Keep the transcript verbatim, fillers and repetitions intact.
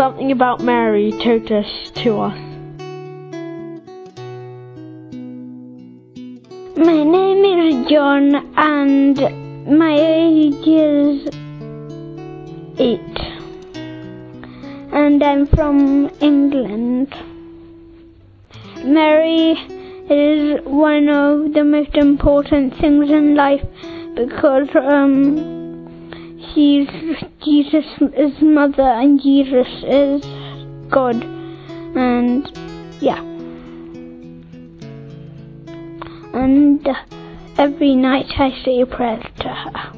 something about Mary told us to us. My name is John and my age is eight and I'm from England. Mary is one of the most important things in life because um she's Jesus' mother and Jesus is God, and yeah. And every night I say a prayer to her.